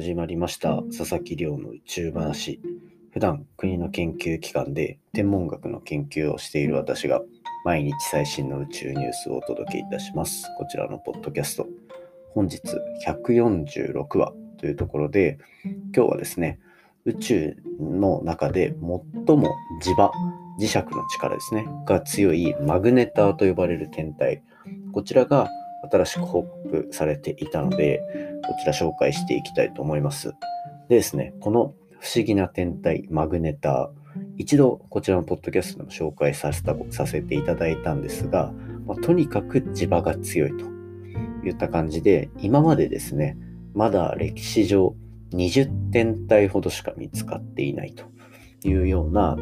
始まりました佐々木亮の宇宙話。普段国の研究機関で天文学の研究をしている私が毎日最新の宇宙ニュースをお届けいたします。こちらのポッドキャスト、本日146話というところで、今日はですね、宇宙の中で最も磁石の力ですねが強いマグネターと呼ばれる天体、こちらが新しく報告されていたので、こちら紹介していきたいと思います。でですね、この不思議な天体マグネター、一度こちらのポッドキャストでも紹介させていただいたんですが、とにかく磁場が強いといった感じで、今までですね、まだ歴史上20天体ほどしか見つかっていないというような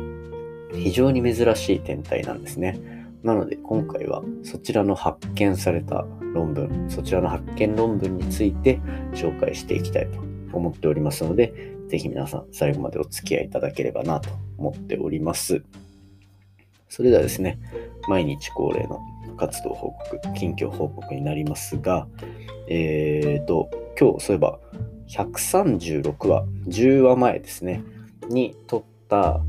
非常に珍しい天体なんですね。なので今回はそちらの発見された論文、そちらの発見論文について紹介していきたいと思っておりますので、ぜひ皆さん最後までお付き合いいただければなと思っております。それではですね、毎日恒例の活動報告、近況報告になりますが、今日そういえば136話、10話前ですね、に撮った、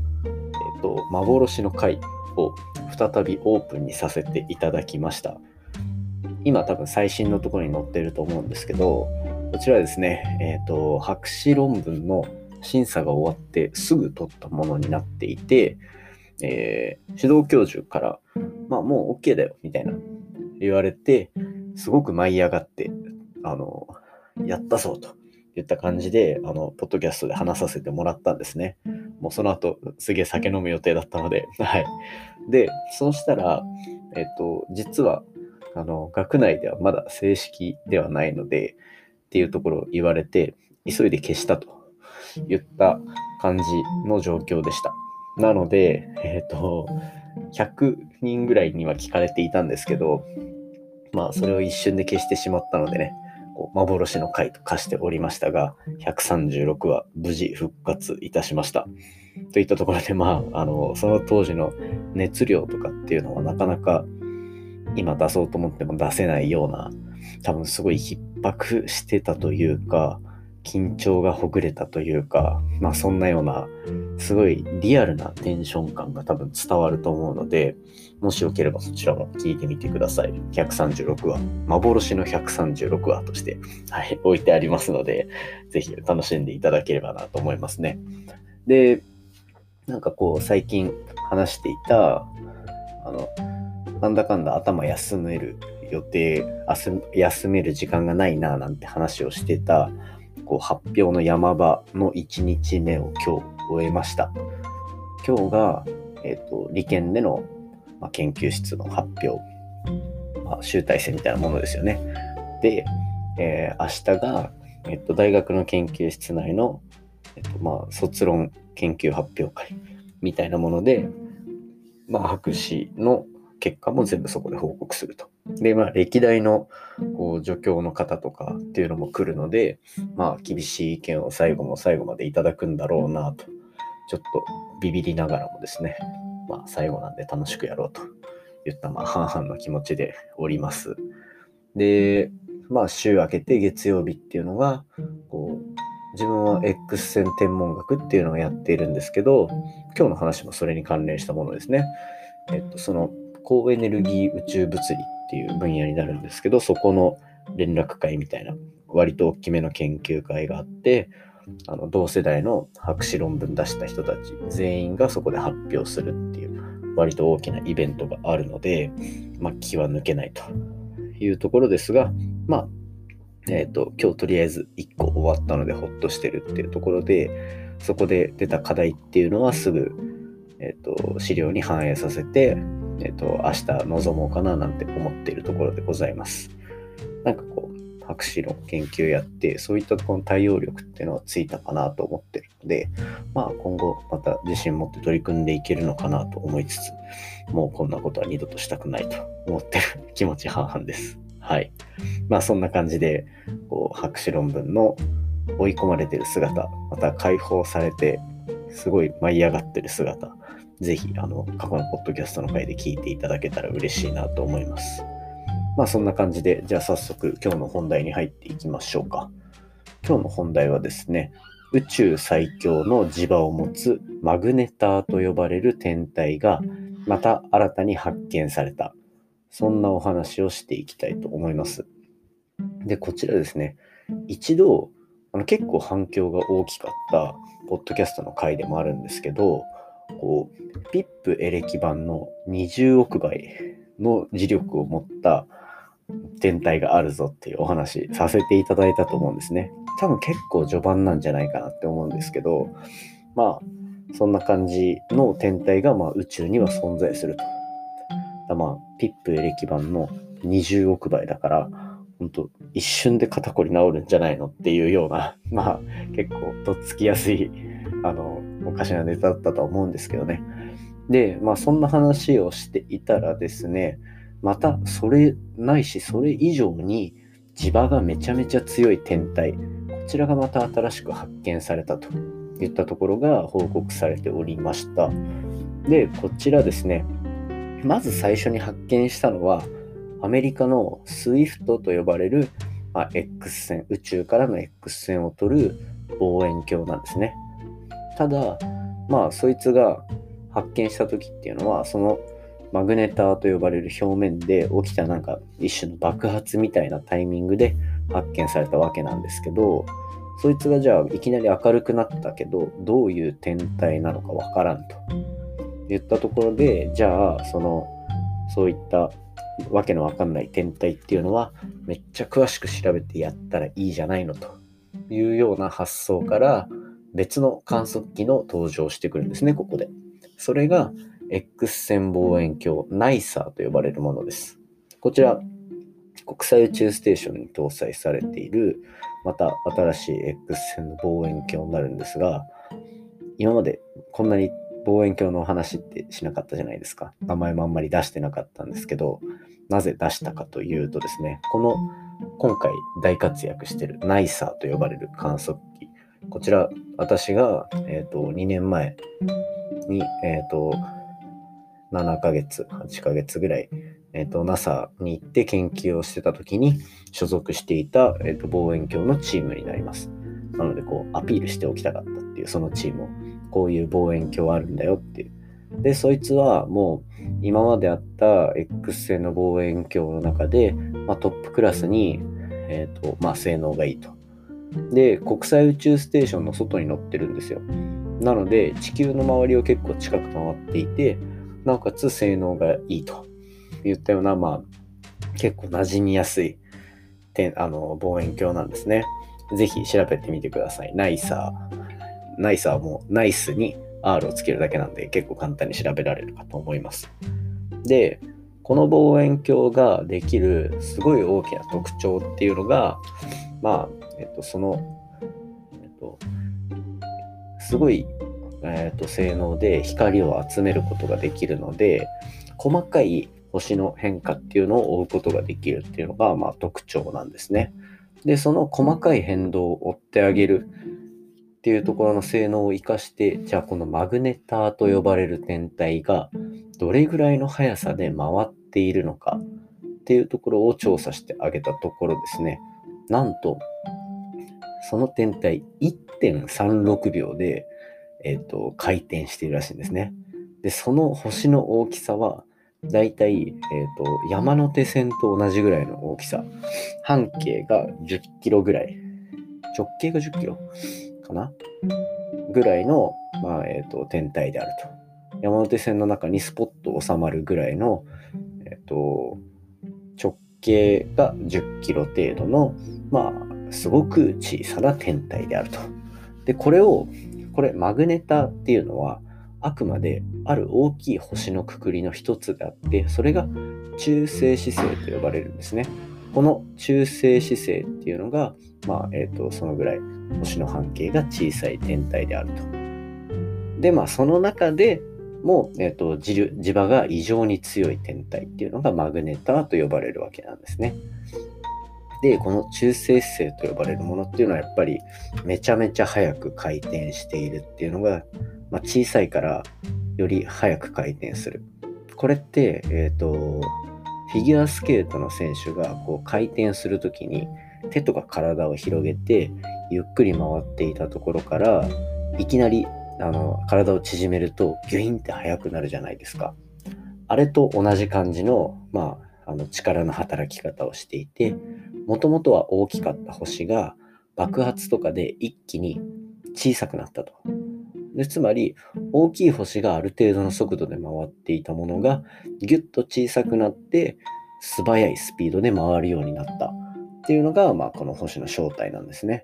幻の回を再びオープンにさせていただきました。今多分最新のところに載っていると思うんですけど、こちらですね、博士論文の審査が終わってすぐ取ったものになっていて、指導教授から、もう OK だよみたいな言われて、すごく舞い上がって、やったぞといった感じで、ポッドキャストで話させてもらったんですね。もうその後すげえ酒飲む予定だったので、はい。で、そうしたら、実は学内ではまだ正式ではないのでっていうところを言われて、急いで消したといった感じの状況でした。なので、100人ぐらいには聞かれていたんですけど、それを一瞬で消してしまったのでね、幻の回と化しておりましたが、136話無事復活いたしましたといったところで、その当時の熱量とかっていうのはなかなか今出そうと思っても出せないような、多分すごい逼迫してたというか、緊張がほぐれたというか、そんなようなすごいリアルなテンション感が多分伝わると思うので、もしよければそちらも聞いてみてください。136話、幻の136話として、はい、置いてありますので、ぜひ楽しんでいただければなと思いますね。で、最近話していた、なんだかんだ頭休める予定、休める時間がないななんて話をしてた、発表の山場の1日目を今日終えました。今日が、理研での、研究室の発表、集大成みたいなものですよね。で、明日が、大学の研究室内の、卒論研究発表会みたいなもので、博士の結果も全部そこで報告すると。で、歴代の助教の方とかっていうのも来るので、厳しい意見を最後までいただくんだろうなと、ちょっとビビりながらもですね、最後なんで楽しくやろうといった半々の気持ちでおります。で、週明けて月曜日っていうのが、自分は X 線天文学っていうのをやっているんですけど、今日の話もそれに関連したものですね。その高エネルギー宇宙物理っていう分野になるんですけど、そこの連絡会みたいな割と大きめの研究会があって、同世代の博士論文出した人たち全員がそこで発表するっていう割と大きなイベントがあるので、気は抜けないというところですが、今日とりあえず1個終わったのでほっとしてるっていうところで、そこで出た課題っていうのはすぐ、資料に反映させて、明日臨もうかななんて思っているところでございます。博士の研究やって、そういったところの対応力っていうのはついたかなと思ってるので、今後また自信持って取り組んでいけるのかなと思いつつ、もうこんなことは二度としたくないと思ってる気持ち半々です。はい。そんな感じで、博士論文の追い込まれてる姿、また解放されて、すごい舞い上がってる姿、ぜひ過去のポッドキャストの回で聞いていただけたら嬉しいなと思います。そんな感じで、じゃあ早速今日の本題に入っていきましょうか。今日の本題はですね、宇宙最強の磁場を持つマグネターと呼ばれる天体がまた新たに発見された、そんなお話をしていきたいと思います。で、こちらですね、一度結構反響が大きかったポッドキャストの回でもあるんですけど、こうピップエレキ版の20億倍の磁力を持った天体があるぞっていうお話させていただいたと思うんですね。多分結構序盤なんじゃないかなって思うんですけど、まあそんな感じの天体が宇宙には存在すると。ピップエレキ版の20億倍だから本当一瞬で肩こり治るんじゃないのっていうような、結構とっつきやすいおかしなネタだったと思うんですけどね。で、そんな話をしていたらですね、またそれないしそれ以上に磁場がめちゃめちゃ強い天体、こちらがまた新しく発見されたといったところが報告されておりました。で、こちらですね、まず最初に発見したのはアメリカのSWIFTと呼ばれる、X 線、宇宙からの X 線を取る望遠鏡なんですね。ただそいつが発見した時っていうのは、そのマグネターと呼ばれる表面で起きた一種の爆発みたいなタイミングで発見されたわけなんですけど、そいつがじゃあいきなり明るくなったけどどういう天体なのかわからんと言ったところで、じゃあそういったわけのわかんない天体っていうのはめっちゃ詳しく調べてやったらいいじゃないのというような発想から別の観測機の登場してくるんですね。ここでそれがX 線望遠鏡 NICER と呼ばれるものです。こちら国際宇宙ステーションに搭載されているまた新しい X 線の望遠鏡になるんですが、今までこんなに望遠鏡の話ってしなかったじゃないですか。名前もあんまり出してなかったんですけど、なぜ出したかというとですね、今回大活躍している NICER と呼ばれる観測機、こちら私が、2年前に7ヶ月、8ヶ月ぐらい、NASA に行って研究をしてた時に所属していた、望遠鏡のチームになります。なのでアピールしておきたかったっていう、そのチームを、こういう望遠鏡あるんだよっていう。で、そいつはもう今まであった X 線の望遠鏡の中で、トップクラスに、性能がいいと。で、国際宇宙ステーションの外に乗ってるんですよ。なので地球の周りを結構近く回っていて、なおかつ性能がいいといったような、結構馴染みやすい望遠鏡なんですね。ぜひ調べてみてください。ナイサーもナイスに R をつけるだけなんで結構簡単に調べられるかと思います。で、この望遠鏡ができるすごい大きな特徴っていうのが、すごい性能で光を集めることができるので、細かい星の変化っていうのを追うことができるっていうのが、特徴なんですね。で、その細かい変動を追ってあげるっていうところの性能を生かして、じゃあこのマグネターと呼ばれる天体がどれぐらいの速さで回っているのかっていうところを調査してあげたところですね、なんとその天体 1.36 秒で回転しているらしいんですね。で、その星の大きさはだいたい、山手線と同じぐらいの大きさ、半径が10キロぐらい、直径が10キロかなぐらいの、天体であると。山手線の中にスポッと収まるぐらいの、直径が10キロ程度の、すごく小さな天体であると。で、これマグネタっていうのはあくまである大きい星のくくりの一つであって、それが中性子星と呼ばれるんですね。この中性子星っていうのが、そのぐらい星の半径が小さい天体であると。で、その中でも、磁場が異常に強い天体っていうのがマグネタと呼ばれるわけなんですね。で、この中性子星と呼ばれるものっていうのはやっぱりめちゃめちゃ早く回転しているっていうのが、小さいからより早く回転する。これって、フィギュアスケートの選手が回転するときに手とか体を広げてゆっくり回っていたところからいきなり体を縮めるとギュインって速くなるじゃないですか。あれと同じ感じの、力の働き方をしていて、もともとは大きかった星が爆発とかで一気に小さくなったと。でつまり大きい星がある程度の速度で回っていたものがギュッと小さくなって素早いスピードで回るようになったっていうのが、この星の正体なんですね。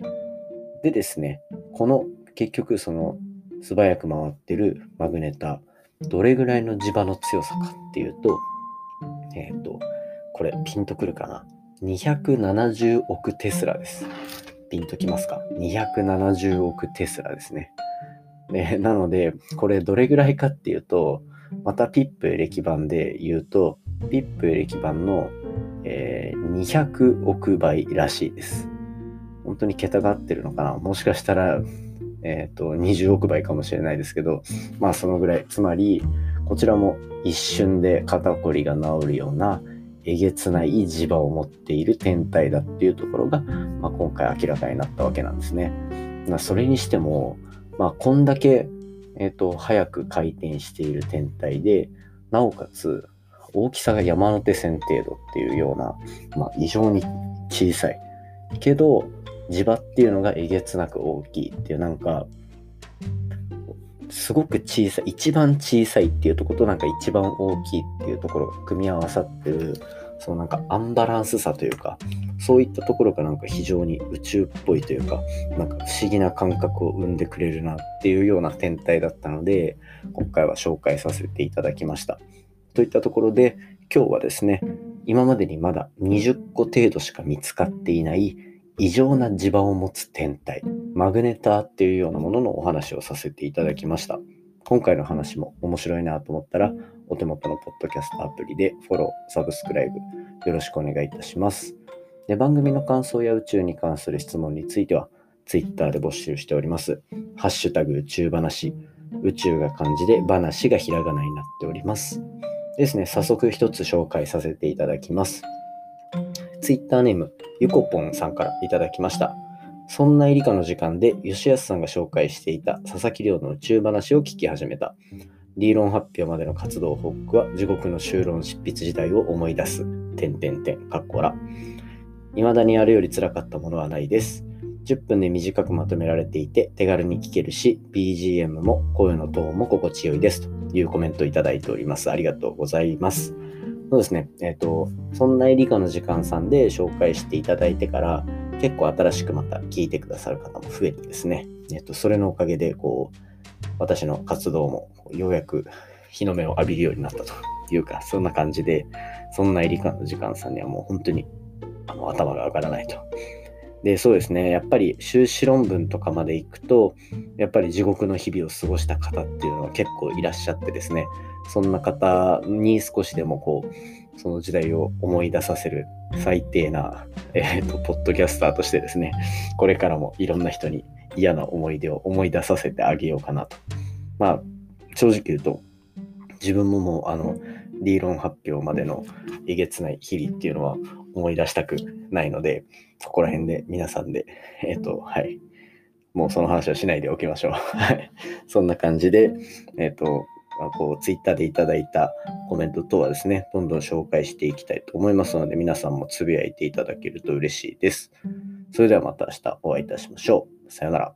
でですね、この結局その素早く回ってるマグネタ、どれぐらいの磁場の強さかっていうと、これピンとくるかな、270億テスラです。ピンときますか？270億テスラですね。でなのでこれどれぐらいかっていうと、またピップ歴版で言うとピップ歴版の、200億倍らしいです。本当に桁が合ってるのかな。もしかしたら20億倍かもしれないですけど、そのぐらい。つまりこちらも一瞬で肩こりが治るようなえげつない磁場を持っている天体だっていうところが、今回明らかになったわけなんですね。それにしても、こんだけ、早く回転している天体で、なおかつ大きさが山手線程度っていうような、異常に小さいけど磁場っていうのがえげつなく大きいっていう、なんかすごく小さい、一番小さいっていうところとなんか一番大きいっていうところが組み合わさってる、そのなんかアンバランスさというか、そういったところがなんか非常に宇宙っぽいというか、なんか不思議な感覚を生んでくれるなっていうような天体だったので、今回は紹介させていただきました。といったところで今日はですね、今までにまだ20個程度しか見つかっていない異常な磁場を持つ天体、マグネターっていうようなもののお話をさせていただきました。今回の話も面白いなと思ったら、お手元のポッドキャストアプリでフォロー、サブスクライブよろしくお願いいたします。で、番組の感想や宇宙に関する質問については、Twitter で募集しております。ハッシュタグ宇宙話、宇宙が漢字で話がひらがなになっております。ですね、早速一つ紹介させていただきます。Twitter ネームゆこぽんさんからいただきました。そんな理科の時間で吉安さんが紹介していた佐々木亮の宇宙話を聞き始めた。理論発表までの活動報告は地獄の修論執筆時代を思い出す。未だにあれより辛かったものはないです。10分で短くまとめられていて手軽に聞けるし、BGM も声のトーンも心地よいですというコメントをいただいております。ありがとうございます。そうですね、そんな理科の時間さんで紹介していただいてから結構新しくまた聞いてくださる方も増えてですね、それのおかげでこう私の活動もようやく日の目を浴びるようになったというか、そんな感じで、そんな理科の時間さんにはもう本当に頭が上がらないと。でそうですね、やっぱり修士論文とかまで行くとやっぱり地獄の日々を過ごした方っていうのは結構いらっしゃってですね、そんな方に少しでもこうその時代を思い出させる最低な、ポッドキャスターとしてですね、これからもいろんな人に嫌な思い出を思い出させてあげようかなと。正直言うと自分ももう理論発表までのえげつない日々っていうのは思い出したくないので、ここら辺で皆さんで、もうその話はしないでおきましょう。そんな感じで、ツイッターでいただいたコメント等はですね、どんどん紹介していきたいと思いますので、皆さんもつぶやいていただけると嬉しいです。それではまた明日お会いいたしましょう。さよなら。